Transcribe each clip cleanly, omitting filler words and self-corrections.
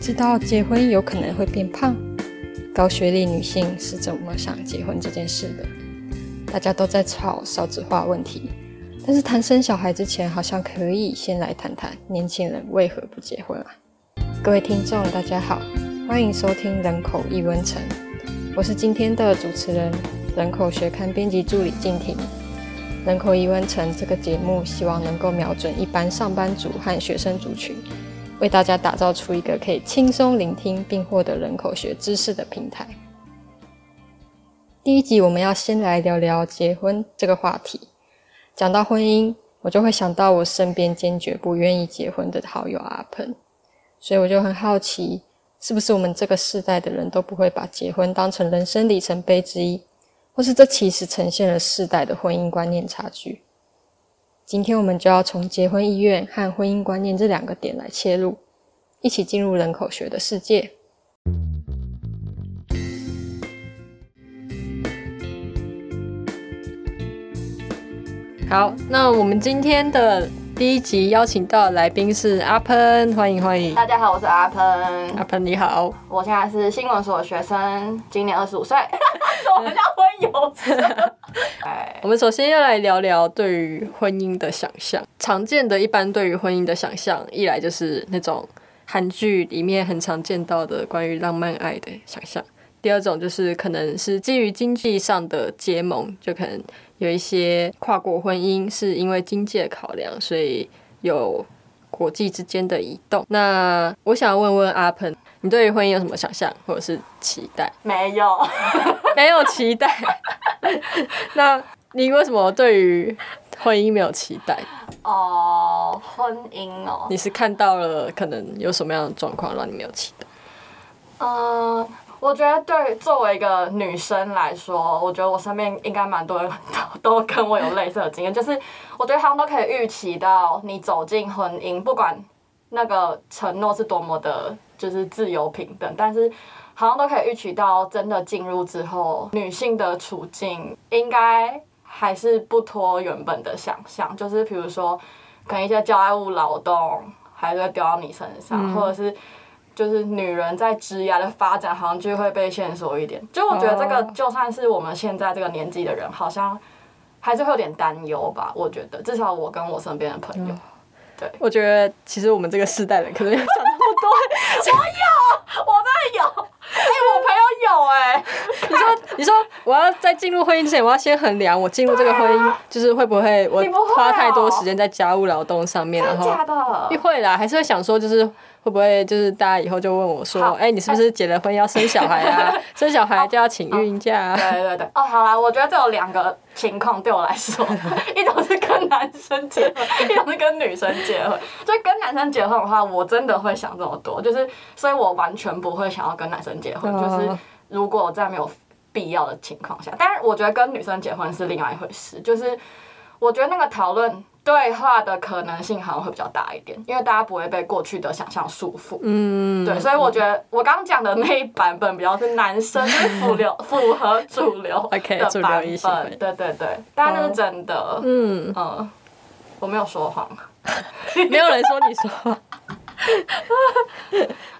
知道结婚有可能会变胖，高学历女性是怎么想结婚这件事的？大家都在吵少子化问题，但是谈生小孩之前，好像可以先来谈谈年轻人为何不结婚啊？各位听众，大家好，欢迎收听《人口异温层》，我是今天的主持人，人口学刊编辑助理静婷。人口异温层这个节目，希望能够瞄准一般上班族和学生族群，为大家打造出一个可以轻松聆听并获得人口学知识的平台。第一集我们要先来聊聊结婚这个话题。讲到婚姻，我就会想到我身边坚决不愿意结婚的好友阿鹏，所以我就很好奇，是不是我们这个世代的人都不会把结婚当成人生里程碑之一，或是这其实呈现了世代的婚姻观念差距。今天我们就要从结婚意愿和婚姻观念这两个点来切入，一起进入人口学的世界。好，那我们今天的第一集邀请到的来宾是阿喷，欢迎。大家好，我是阿喷。阿喷你好，我现在是新闻所学生，今年25岁。我们叫婚友社。我们首先要来聊聊对于婚姻的想象。常见的一般对于婚姻的想象，一来就是那种韩剧里面很常见到的关于浪漫爱的想象，第二种就是可能是基于经济上的结盟，就可能有一些跨国婚姻是因为经济的考量，所以有国际之间的移动。那我想问问阿鹏，你对于婚姻有什么想象或者是期待？没有。没有期待。那你为什么对于婚姻没有期待？哦，婚姻哦，你是看到了可能有什么样的状况让你没有期待？我觉得对作为一个女生来说，我觉得我身边应该蛮多人都跟我有类似的经验，就是我觉得他们都可以预期到你走进婚姻，不管那个承诺是多么的就是自由平等，但是好像都可以预期到真的进入之后，女性的处境应该还是不脱原本的想象，就是比如说可能一些教外务劳动还是会丢到你身上，或者是就是女人在职业的发展好像就会被限缩一点，就我觉得这个就算是我们现在这个年纪的人，好像还是会有点担忧吧。我觉得至少我跟我身边的朋友，对，我觉得其实我们这个世代人可能想那么多。我真的有，我朋友有你说我要在进入婚姻之前，我要先衡量我进入这个婚姻就是会不会我花太多时间在家务劳动上面，然后会啦，还是会想说就是。会不会就是大家以后就问我说，哎、欸，你是不是结了婚要生小孩啊？生小孩就要请孕假啊？对对对，哦，好啦，我觉得这有两个情况对我来说，一种是跟男生结婚，一种是跟女生结婚。所以跟男生结婚的话，我真的会想这么多，就是所以我完全不会想要跟男生结婚，就是如果在没有必要的情况下。但是我觉得跟女生结婚是另外一回事，就是我觉得那个讨论。对话的可能性好像会比较大一点，因为大家不会被过去的想象束缚。嗯，对，所以我觉得我刚刚讲的那一版本比较是男生符合主流的版本，对对对，但那是真的。嗯，我没有说谎，没有人说你说谎。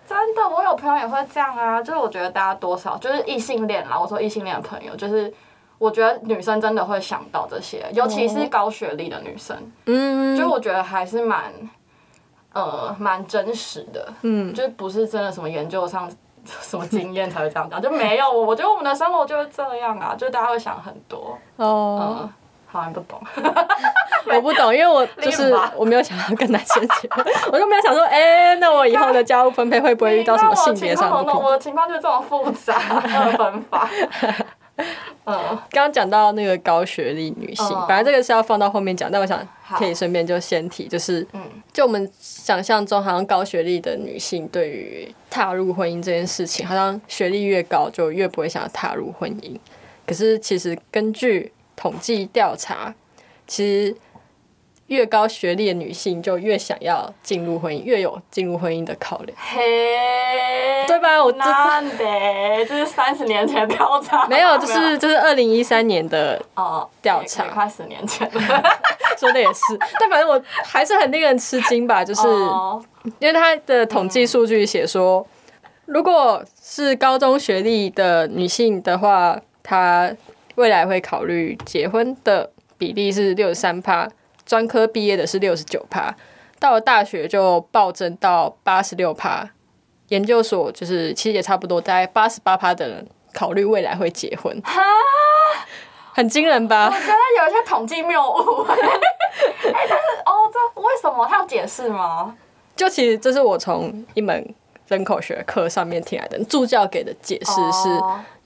真的，我有朋友也会这样啊，就是我觉得大家多少就是异性恋啦，我说异性恋的朋友就是。我觉得女生真的会想到这些，尤其是高学历的女生，就我觉得还是蛮真实的，就不是真的什么研究上什么经验才会这样讲，就没有我觉得我们的生活就是这样啊，就大家会想很多。好像不懂。我不懂，因为我就是我没有想要跟男生结婚，我就没有想说，那我以后的家务分配会不会遇到什么性别上的？我的情况就是这种复杂二分法。刚刚讲到那个高学历女性，本来这个是要放到后面讲，但我想可以顺便就先提，就是就我们想象中好像高学历的女性对于踏入婚姻这件事情，好像学历越高就越不会想要踏入婚姻，可是其实根据统计调查，其实越高学历的女性就越想要进入婚姻，越有进入婚姻的考量。嘿，对吧？我那得这是30年前调查，没有，就是2013年的调查，快10年前了。说的也是，但反正我还是很令人吃惊吧，就是因为他的统计数据写说，如果是高中学历的女性的话，她未来会考虑结婚的比例是 63%， 专科毕业的是 69%， 到了大学就暴增到 86%， 研究所就是其实也差不多，大概 88% 的人考虑未来会结婚，很惊人吧？我觉得有一些统计谬误，哎，但是哦，这为什么？他有解释吗？就其实这是我从一门人口学课上面听来的，助教给的解释是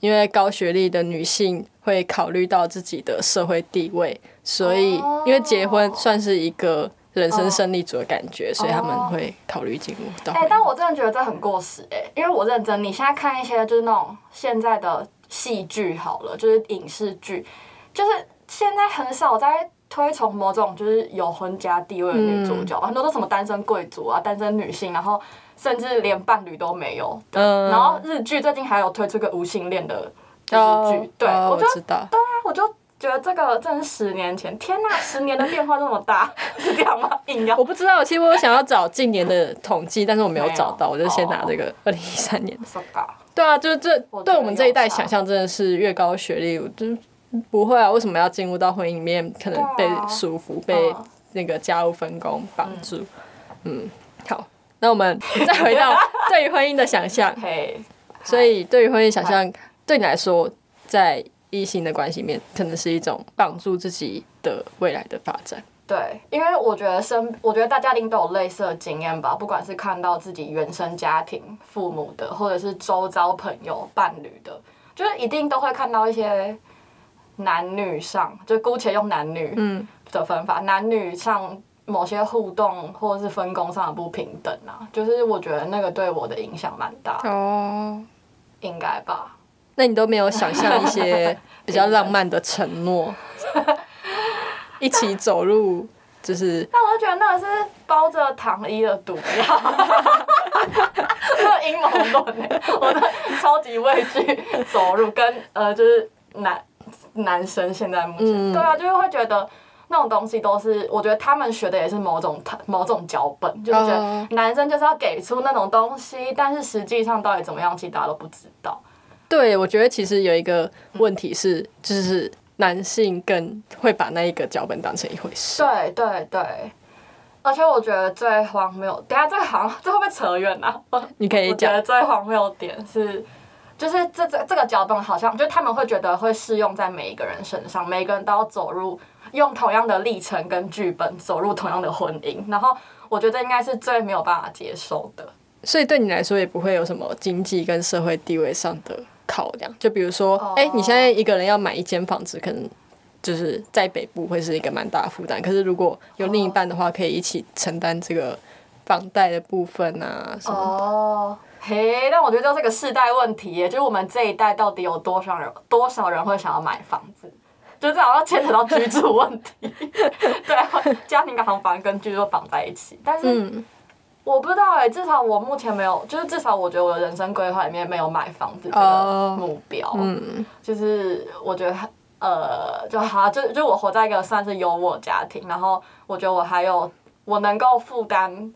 因为高学历的女性会考虑到自己的社会地位，所以因为结婚算是一个人生胜利组的感觉，所以他们会考虑进入到。但我真的觉得这很过时哎，因为我认真，你现在看一些就是那种现在的戏剧好了，就是影视剧，就是现在很少在推崇某种就是有婚家地位的女主角，很多都什么单身贵族啊、单身女性，然后甚至连伴侣都没有。然后日剧最近还有推出个无性恋的剧，对，我知道，对啊，我就觉得这个真是10年前，天哪，10年的变化这么大，是这样吗？硬要我不知道，其实我想要找近年的统计，但是我没有找到，我就先拿这个2013年。对啊，就是这对我们这一代想象真的是越高学历，我就不会啊，为什么要进入到婚姻里面？可能被束缚、被那个家务分工绑住。嗯，好，那我们再回到对于婚姻的想象。所以，对于婚姻想象，对你来说，在异性的关系里面，可能是一种绑住自己的未来的发展。对，因为我觉得大家一定都有类似的经验吧，不管是看到自己原生家庭、父母的，或者是周遭朋友、伴侣的，就是一定都会看到一些男女上，就姑且用男女的分法，男女上某些互动或者是分工上的不平等啊，就是我觉得那个对我的影响蛮大哦，应该吧？那你都没有想象一些比较浪漫的承诺？一起走路就是，但我就觉得那个是包着糖衣的毒药，这阴谋论哎，我超级畏惧走路跟就是男生现在目前对啊，就是会觉得那种东西都是，我觉得他们学的也是某种脚本，就是觉得男生就是要给出那种东西，但是实际上到底怎么样，其实大家都不知道。对，我觉得其实有一个问题是，就是。男性更会把那一个脚本当成一回事。对对对，而且我觉得最荒谬，等一下这好像这会不会扯远啊？你可以讲。我觉得最荒谬的点是，就是这个脚本好像，就他们会觉得会适用在每一个人身上，每一个人都要走入用同样的历程跟剧本走入同样的婚姻，然后我觉得应该是最没有办法接受的。所以对你来说也不会有什么经济跟社会地位上的。考量，就比如说，你现在一个人要买一间房子，可能就是在北部会是一个蛮大的负担。可是如果有另一半的话，可以一起承担这个房贷的部分啊什么的。哦，嘿，但我觉得这是个世代问题耶，就是我们这一代到底有多少人会想要买房子，就是好像牵扯到居住问题。对啊，家庭好像反而跟居住绑在一起，但是。我不知道哎，至少我目前没有，就是至少我觉得我的人生规划里面没有买房子这个目标。就是我觉得就我活在一个算是优渥家庭，然后我觉得我还有我能够负担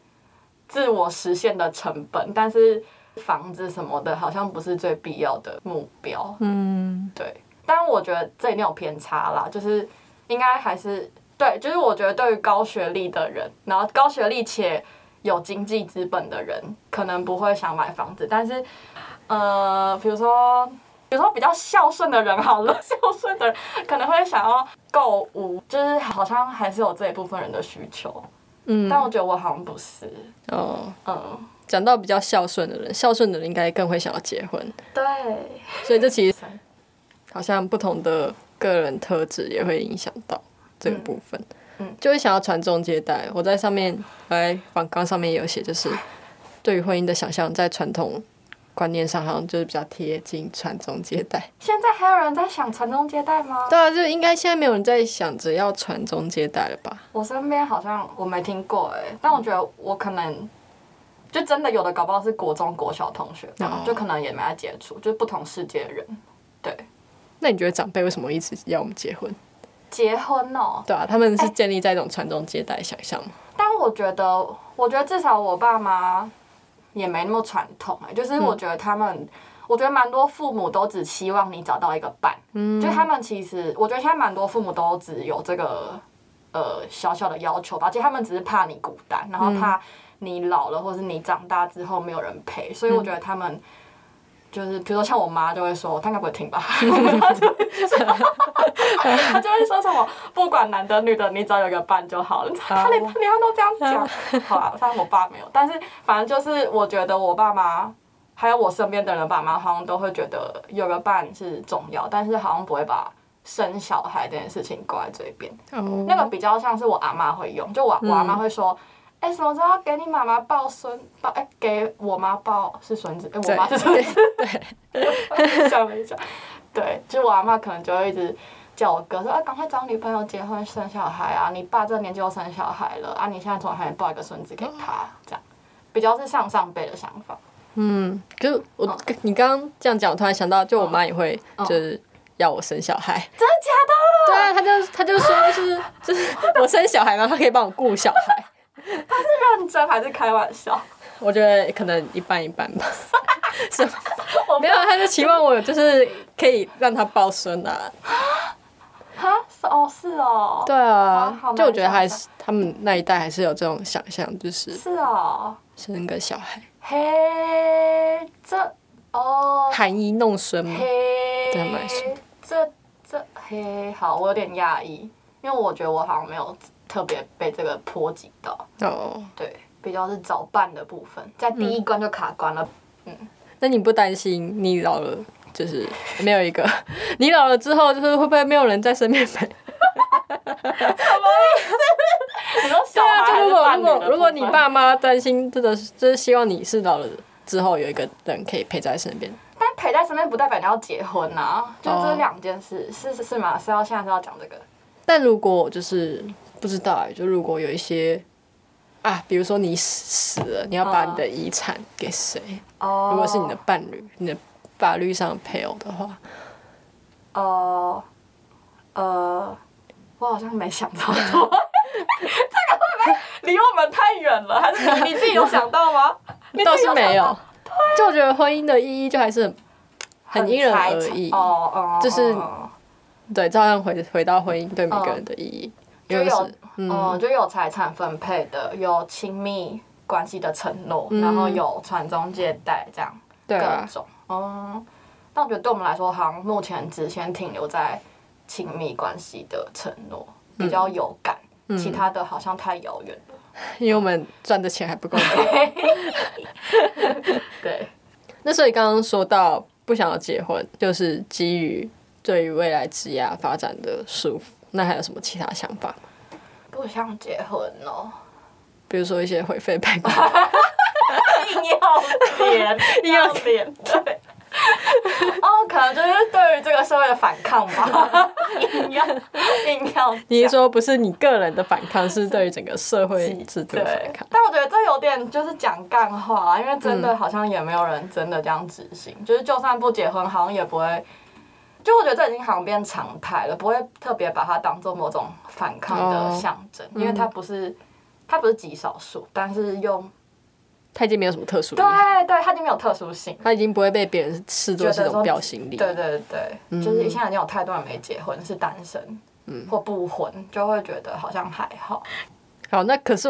自我实现的成本，但是房子什么的好像不是最必要的目标。对，但我觉得这一定有偏差啦，就是应该还是对，就是我觉得对于高学历的人，然后高学历且有经济资本的人可能不会想买房子，但是，比如说比较孝顺的人好了，孝顺的人可能会想要购物，就是好像还是有这一部分人的需求。但我觉得我好像不是。讲到比较孝顺的人，孝顺的人应该更会想要结婚。对，所以这其实好像不同的个人特质也会影响到这个部分。就会想要传宗接代。我在上面来访纲上面也有写，就是对于婚姻的想象，在传统观念上好像就是比较贴近传宗接代。现在还有人在想传宗接代吗？对啊，就应该现在没有人在想着要传宗接代了吧？我身边好像我没听过欸，但我觉得我可能就真的有的搞不好是国中国小同学，就可能也没在接触，就是不同世界的人。对，那你觉得长辈为什么一直要我们结婚？结婚哦？对啊，他们是建立在一种传宗接代想象嘛。但我觉得至少我爸妈也没那么传统，就是我觉得他们，我觉得蛮多父母都只希望你找到一个伴，就他们其实我觉得现在蛮多父母都只有这个小小的要求吧，其实他们只是怕你孤单，然后怕你老了或是你长大之后没有人陪，所以我觉得他们就是比如说像我妈就会说，她应该不会听吧她就会说什么不管男的女的你只要有一个伴就好了，她连都这样讲。好啊，反正我爸没有，但是反正就是我觉得我爸妈还有我身边的人爸妈好像都会觉得有个伴是重要，但是好像不会把生小孩这件事情挂在嘴边，那个比较像是我阿妈会用，就我阿妈会说哎，什么时候要给你妈妈抱孙？给我妈抱是孙子，我妈是孙子。对，笑没笑？对，就是我阿嬤可能就会一直叫我哥说啊，赶快找女朋友结婚生小孩啊！你爸这年纪又生小孩了啊！你现在怎么还抱一个孙子给他？这样比较是上上辈的想法。嗯，可是你刚刚这样讲，我突然想到，就我妈也会就是要我生小孩。真的假的？对啊，她就说就是我生小孩，然后她可以帮我顾小孩。他是认真还是开玩笑？我觉得可能一半一半吧。什么？没有，他就期望我就是可以让他抱孙啊。哈？哦，是哦。对啊，就我觉得还是他们那一代还是有这种想象，就是是哦，生个小孩。嘿，这哦，含饴弄孙嘛，对他们来说。这嘿，好，我有点讶异，因为我觉得我好像没有特别被这个波及到，对，比较是早办的部分，在第一关就卡关了。那你不担心你老了就是没有一个你老了之后就是会不会没有人在身边陪什么意思你说小孩还是伴侣的部分，对啊，如果你爸妈担心真的就是希望你是老了之后有一个人可以陪在身边，但陪在身边不代表你要结婚啊，就这两件事，是吗？是要现在是要讲这个？但如果就是不知道，就如果有一些啊，比如说你死了，你要把你的遗产给谁？如果是你的伴侣，你的法律上配偶的话，我好像没想到，这个会不会离我们太远了？还是你自己有想到吗？倒是没有，就我觉得婚姻的意义就还是很因人而异，就是对，照样回到婚姻对每个人的意义。就有财产分配的，有亲密关系的承诺，然后有传宗接代这样，对啊，各种。但我觉得对我们来说，好像目前只先停留在亲密关系的承诺，比较有感，其他的好像太遥远了，因为我们赚的钱还不够多。对，那所以刚刚说到不想要结婚，就是基于对于未来职业发展的束缚。那还有什么其他想法吗？不想结婚哦，比如说一些毁费白光，硬要脸，对，可能就是对于这个社会的反抗吧，硬要。你是说不是你个人的反抗，是对于整个社会制度的反抗？但我觉得这有点就是讲干话，因为真的好像也没有人真的这样执行，就是就算不结婚，好像也不会。就我觉得这已经好像变常态了，不会特别把它当做某种反抗的象征，因为它不是极少数，但是又它已经没有什么特殊，对，它已经没有特殊性，它已经不会被别人视作是一种标新立异，对，就是现在已经有太多人没结婚是单身，或不婚，就会觉得好像还好。好，那可是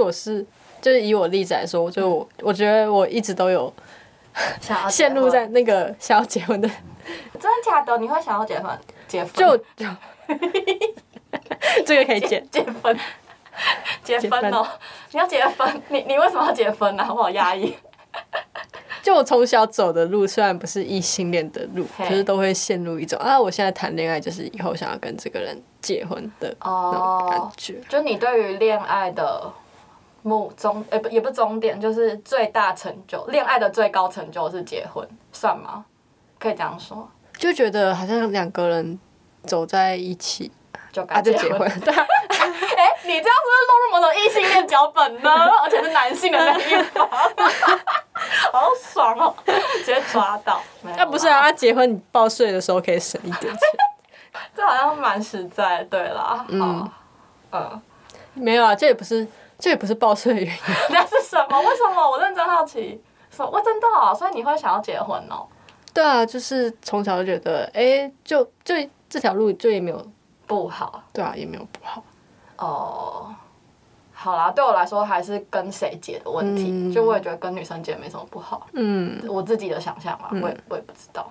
就是以我例子来说，就我觉得我一直都有陷入在那个想要结婚的。真的假的？你会想要结婚？就这个可以结婚哦！你要结婚，你为什么要结婚啊？我好压抑。就我从小走的路，虽然不是异性恋的路，可是都会陷入一种啊，我现在谈恋爱就是以后想要跟这个人结婚的那种感觉。就你对于恋爱的也不终点，就是最大成就，恋爱的最高成就是结婚，算吗？可以这样说，就觉得好像两个人走在一起就该结婚，对啊。你这样是不是落入某种异性恋脚本呢？而且是男性的那一方，好爽哦，直接抓到。那不是啊，结婚你报税的时候可以省一点钱。这好像蛮实在，对啦，嗯嗯，没有啊，这也不是报税的原因，那是什么？为什么？我认真好奇，什么？我真的啊，所以你会想要结婚哦？对啊，就是从小就觉得，哎，就这条路就也没有不好，对啊，也没有不好。哦，好啦，对我来说还是跟谁结的问题，就我也觉得跟女生结没什么不好，嗯，我自己的想象嘛，我也不知道。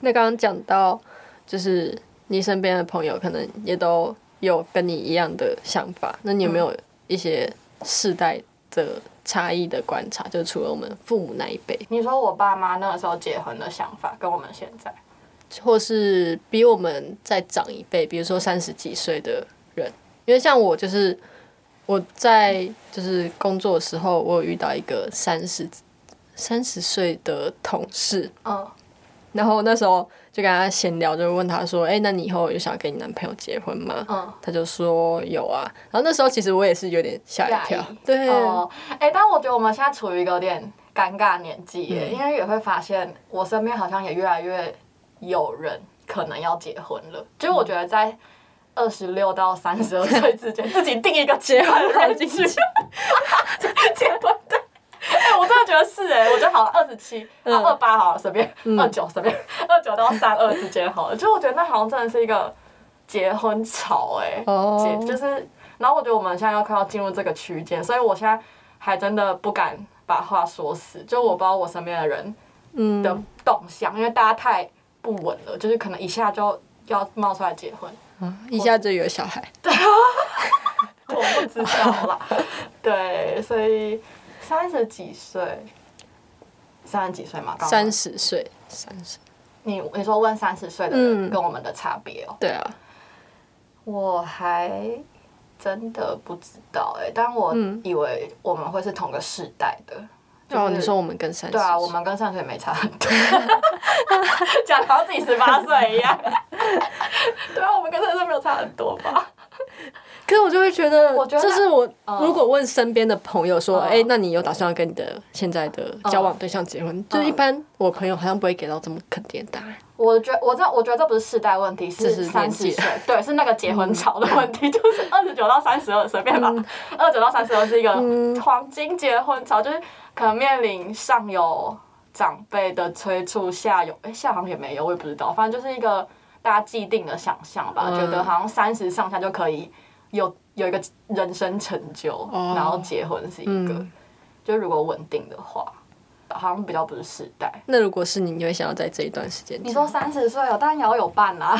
那刚刚讲到，就是你身边的朋友可能也都有跟你一样的想法，那你有没有一些世代的差异的观察？就除了我们父母那一辈，你说我爸妈那个时候结婚的想法跟我们现在，或是比我们再长一辈，比如说30几岁的人，因为像我就是我在就是工作的时候，我有遇到一个30岁的同事，嗯。然后那时候就跟他闲聊，就问他说：“哎，那你以后有想跟你男朋友结婚吗？”嗯，他就说有啊。然后那时候其实我也是有点吓一跳，对。哦，哎，但我觉得我们现在处于一个有点尴尬年纪耶，因为也会发现我身边好像也越来越有人可能要结婚了。就是我觉得在26到32岁之间，自己定一个结婚的进去，结婚对。我真的觉得是我觉得好了，27、28好了，随便，29随便，29到32之间好了。就我觉得那好像真的是一个结婚潮就是，然后我觉得我们现在要快要进入这个区间，所以我现在还真的不敢把话说死。就我不知道我身边的人的动向，因为大家太不稳了，就是可能一下就要冒出来结婚，一下就有小孩，我不知道啦，对，所以。30几岁嘛，30岁。你说问30岁的人跟我们的差别哦？对啊，我还真的不知道但我以为我们会是同个世代的。就是你说我们跟30岁？对啊，我们跟30岁没差很多，讲好自己18岁一样。对啊，我们跟30岁没有差很多吧？可是我就会觉得，就是我如果问身边的朋友说，哎，那你有打算要跟你的现在的交往对象结婚？就是一般我朋友好像不会给到这么肯定的答案。我觉得这不是世代问题，是30岁，对，是那个结婚潮的问题，就是29到32随便吧，29到32是一个黄金结婚潮，就是可能面临上有长辈的催促，下好像也没有，我也不知道，反正就是一个大家既定的想象吧，觉得好像30上下就可以。有一个人生成就，然后结婚是一个，就如果稳定的话，好像比较不是世代。那如果是你，你会想要在这一段时间？你说30岁当然也要有伴啦。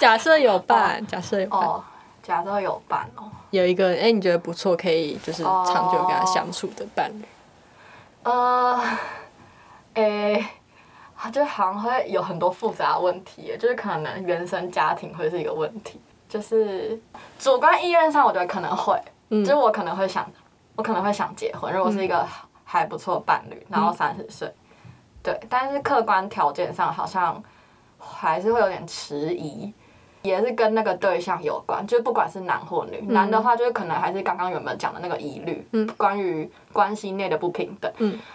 假设有伴哦，有一个你觉得不错，可以就是长久跟他相处的伴侣。就好像会有很多复杂的问题，就是可能原生家庭会是一个问题。就是主观意愿上，我觉得可能会，就是我可能会想结婚，如果是一个还不错的伴侣，然后30岁，对，但是客观条件上好像还是会有点迟疑，也是跟那个对象有关，就是不管是男或女，男的话就是可能还是刚刚原本讲的那个疑虑，关于关系内的不平等，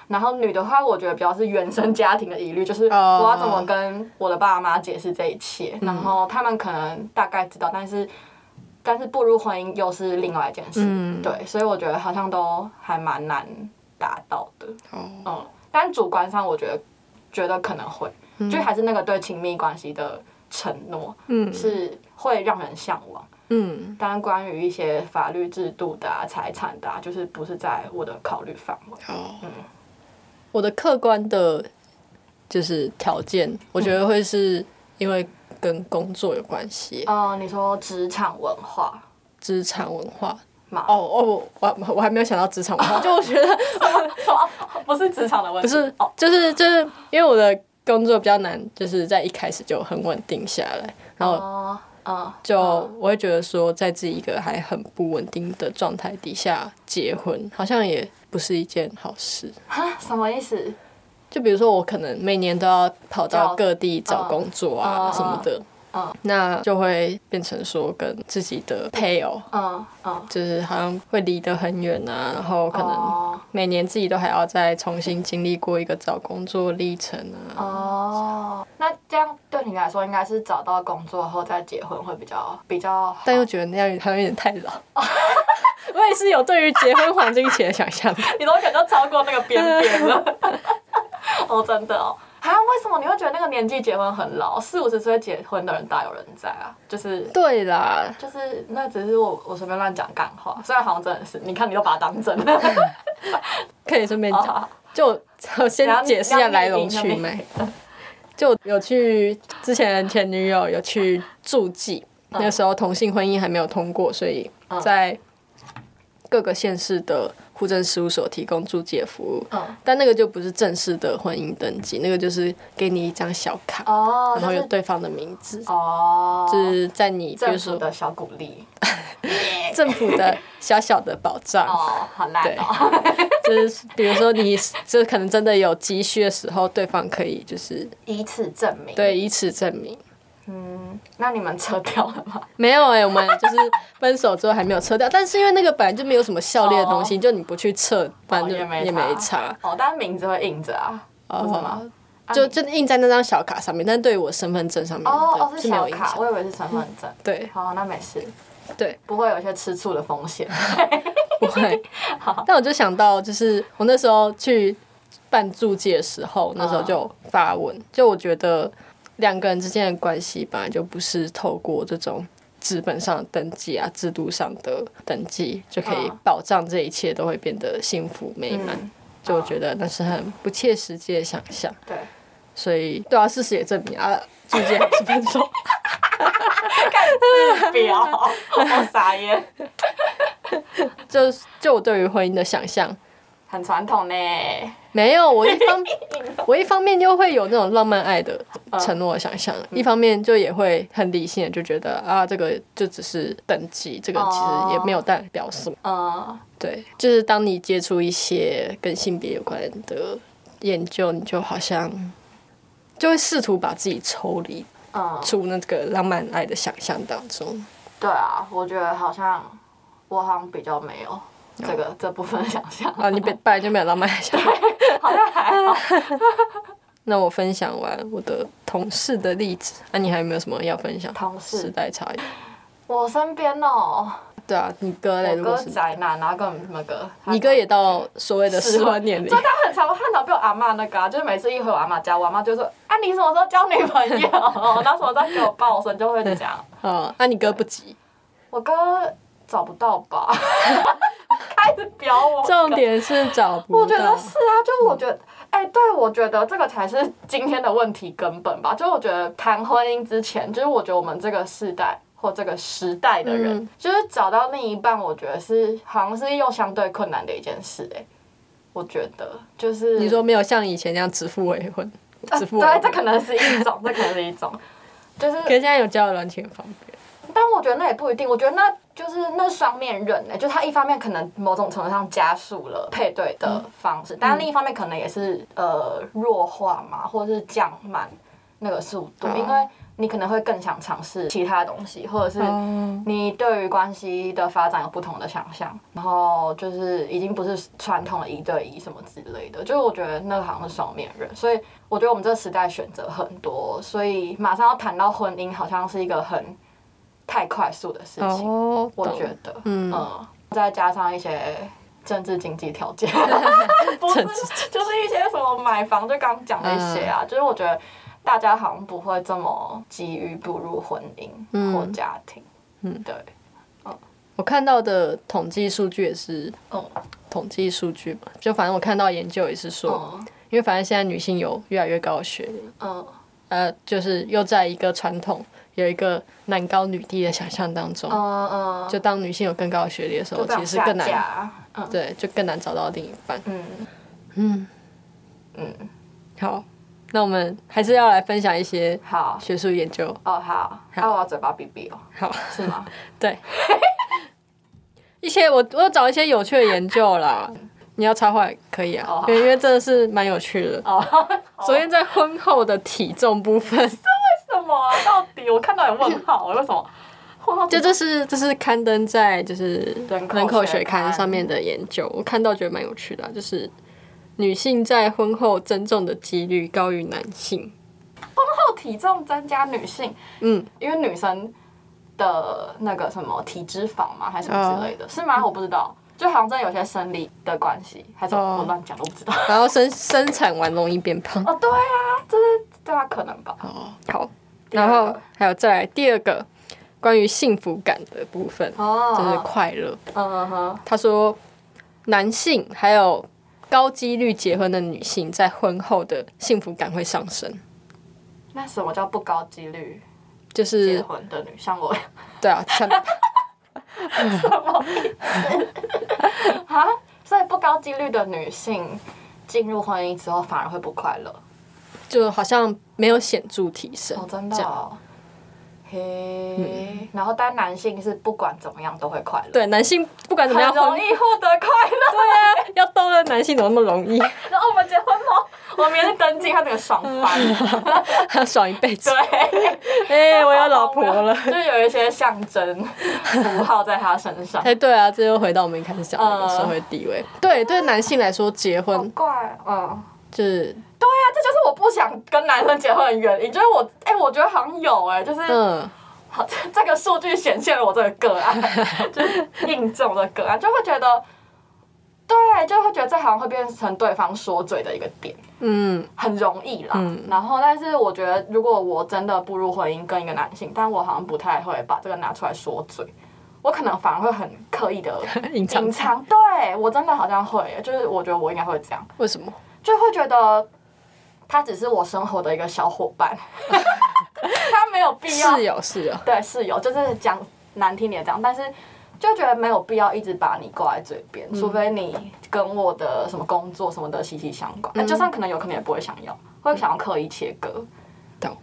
然后女的话，我觉得比较是原生家庭的疑虑，就是我要怎么跟我的爸妈解释这一切，然后他们可能大概知道，但是步入婚姻又是另外一件事，对，所以我觉得好像都还蛮难达到的，但主观上我觉得可能会，就还是那个对亲密关系的承诺，是会让人向往。当然，关于一些法律制度的财产的就是不是在我的考虑范围。我的客观的，就是条件，我觉得会是因为跟工作有关系。你说职场文化。我还没有想到职场文化，就我觉得不是职场的问题，不是，就是因为我的工作比较难，就是在一开始就很稳定下来，然后就我会觉得说，在自己一个还很不稳定的状态底下结婚，好像也不是一件好事。哈，什么意思？就比如说我可能每年都要跑到各地找工作啊什么的，那就会变成说跟自己的配偶，就是好像会离得很远啊，然后可能每年自己都还要再重新经历过一个找工作历程啊。哦，那这样对你来说应该是找到工作后再结婚会比较好，但又觉得那样好像有点太老。我也是有对于结婚黄金期的想象的。你都可能超过那个边边了。哦，真的哦。啊，为什么你会觉得那个年纪结婚很老？40-50岁结婚的人大有人在啊，就是对啦，就是那只是我随便乱讲干话，虽然好像真的是，你看你都把它当真了。可以顺便讲，就我先解释一下来龙去脉。就有去之前前女友有去住记，那时候同性婚姻还没有通过，所以在各个县市的户政事务所提供住记的服务，但那个就不是正式的婚姻登记，那个就是给你一张小卡，然后有对方的名字，就是在你比如说政府的小鼓励，政府的小小的保障，好烂哦，就是比如说你就可能真的有急需的时候，对方可以就是以此证明，对，以此证明。嗯，那你们撤掉了吗？没有我们就是分手之后还没有撤掉，但是因为那个本来就没有什么效力的东西，就你不去撤，反正也没差。但是名字会印着啊，为什么？就印在那张小卡上面，但对于我身份证上面是没有印象。我以为是身份证。对，好，那没事。对，不会有一些吃醋的风险。不会。好，但我就想到，就是我那时候去办注记的时候，那时候就发文，就我觉得。两个人之间的关系本来就不是透过这种资本上的登记啊、制度上的登记就可以保障这一切都会变得幸福美满，就我觉得那是很不切实际的想象。对，所以对啊，事实也证明啊，注记还是分手。看字表，好傻耶！就我对于婚姻的想象。很传统呢，没有我一方面就会有那种浪漫爱的承诺想象，一方面就也会很理性的就觉得啊，这个就只是登记，这个其实也没有代表什么。对，就是当你接触一些跟性别有关的研究，你就好像就会试图把自己抽离出那个浪漫爱的想象当中。对啊，我觉得我好像比较没有。这部分想象啊，你本来就没有浪漫想象，好像还好。那我分享完我的同事的例子，那你还有没有什么要分享？同事时代差异，我身边哦。对啊，你哥嘞？我哥宅男，然后跟我们什么哥？你哥也到所谓的适婚年龄，就他很常被我阿妈那个，就是每次一回我阿妈家，我阿妈就说：“啊，你什么时候交女朋友？然后什么时候给我抱孙？”就会讲。那你哥不急？我哥找不到吧？开始表我，重点是找不到。我觉得是啊，就我觉得，对，我觉得这个才是今天的问题根本吧。就我觉得谈婚姻之前，就是我觉得我们这个世代或这个时代的人，就是找到另一半，我觉得是好像是又相对困难的一件事。我觉得就是你说没有像以前那样指腹为婚，对，这可能是一种，就是可是现在有交友软件很方便。但我觉得那也不一定，我觉得那就是那双面刃就他一方面可能某种程度上加速了配对的方式，但另一方面可能也是弱化嘛，或者是降慢那个速度，因为你可能会更想尝试其他东西，或者是你对于关系的发展有不同的想象，然后就是已经不是传统的1对1什么之类的，就是我觉得那好像是双面刃，所以我觉得我们这个时代选择很多，所以马上要谈到婚姻，好像是一个很。太快速的事情，我觉得，再加上一些政治经济条件，不是，就是一些什么买房，就刚讲的一些啊，就是我觉得大家好像不会这么急于步入婚姻或家庭，对，我看到的统计数据也是，统计数据嘛，就反正我看到研究也是说，因为反正现在女性有越来越高的学历，就是又在一个传统。有一个男高女低的想象当中，就当女性有更高的学历的时候，其实更难，对，就更难找到另一半。好，那我们还是要来分享一些学术研究。好，那我要嘴巴闭闭哦。好，是吗？对，一些我有找一些有趣的研究啦。你要插话可以啊，因为真的是蛮有趣的。首先在婚后的体重部分。么啊？到底我看到有问号，为什么？就这是刊登在就是人口学刊上面的研究，我看到觉得蛮有趣的啊，就是女性在婚后增重的几率高于男性。婚后体重增加女性，因为女生的那个什么体脂肪嘛，还是什么之类的，是吗？我不知道，就好像真的有些生理的关系，还是我乱讲，我不知道。然后生产完容易变胖。哦，对啊，这是对啊，可能吧。哦，好，然后还有再来第二个。关于幸福感的部分，就是快乐。他说，男性还有高几率结婚的女性，在婚后的幸福感会上升。那什么叫不高几率？就是结婚的女，像我。对啊，像什么意思？啊，所以不高几率的女性进入婚姻之后，反而会不快乐，就好像没有显著提升。哦，真的哦。然后但男性是不管怎么样都会快乐，对，男性不管怎么样很容易获得快乐，对啊，要逗乐男性怎么那么容易？然后我们结婚了，我们明天登记，他整个爽翻，他爽一辈子，对，我有老婆了，就有一些象征符号在他身上，哎，对啊，这又回到我们一开始讲的社会地位，对，对男性来说结婚，怪，就是。对啊，这就是我不想跟男生结婚的原因。就是我，我觉得好像有就是，好，这个数据显现了我这个个案，就是印证的个案，就会觉得，对，就会觉得这好像会变成对方说嘴的一个点，很容易啦。然后，但是我觉得，如果我真的步入婚姻跟一个男性，但我好像不太会把这个拿出来说嘴，我可能反而会很刻意的隐藏。对，我真的好像会，就是我觉得我应该会这样。为什么？就会觉得。他只是我生活的一个小伙伴，他没有必要室友，对室友就是讲难听点这样，但是就觉得没有必要一直把你挂在嘴边，除非你跟我的什么工作什么的息息相关，那就算可能有可能也不会想要，会想要刻意切割，懂？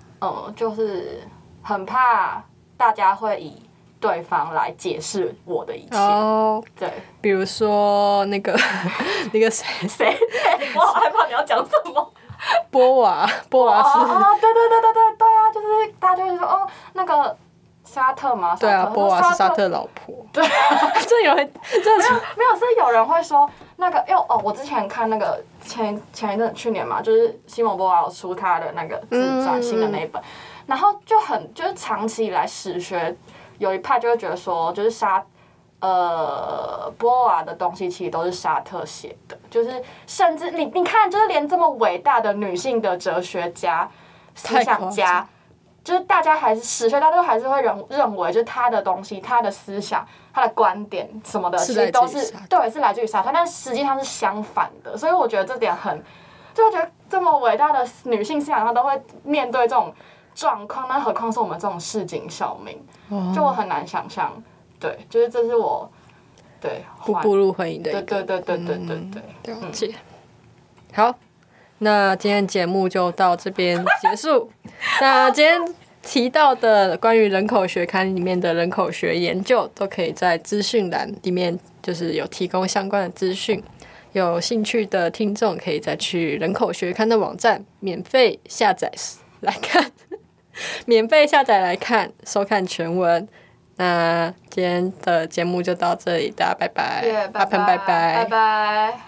就是很怕大家会以对方来解释我的一切，对，比如说那个谁，我好害怕你要讲什么。波瓦是对啊，就是大家就会说哦，那个沙特嘛，对啊，波瓦是沙特老婆，对，这有人这没有是有人会说那个，因为哦，我之前看那个去年嘛，就是西蒙波娃有出他的那个自传新的那一本，然后就是长期以来史学有一派就会觉得说，就是波娃的东西其实都是沙特写的，就是甚至你看，就是连这么伟大的女性的哲学家、思想家，就是大家还是史学家都还是会认为，就是她的东西、她的思想、她的观点什么的，其实都是对，是来自于沙特，但实际上是相反的。所以我觉得这点就我觉得这么伟大的女性思想家都会面对这种状况，那何况是我们这种市井小民，就我很难想象。对，就是这是我对不步入婚姻的一个对了解。好，那今天节目就到这边结束。那今天提到的关于人口学刊里面的人口学研究，都可以在资讯栏里面就是有提供相关的资讯。有兴趣的听众可以再去人口学刊的网站免费下载来看，免费下载来看，收看全文。那今天的节目就到这里，大家拜拜，阿鹏拜拜，拜拜。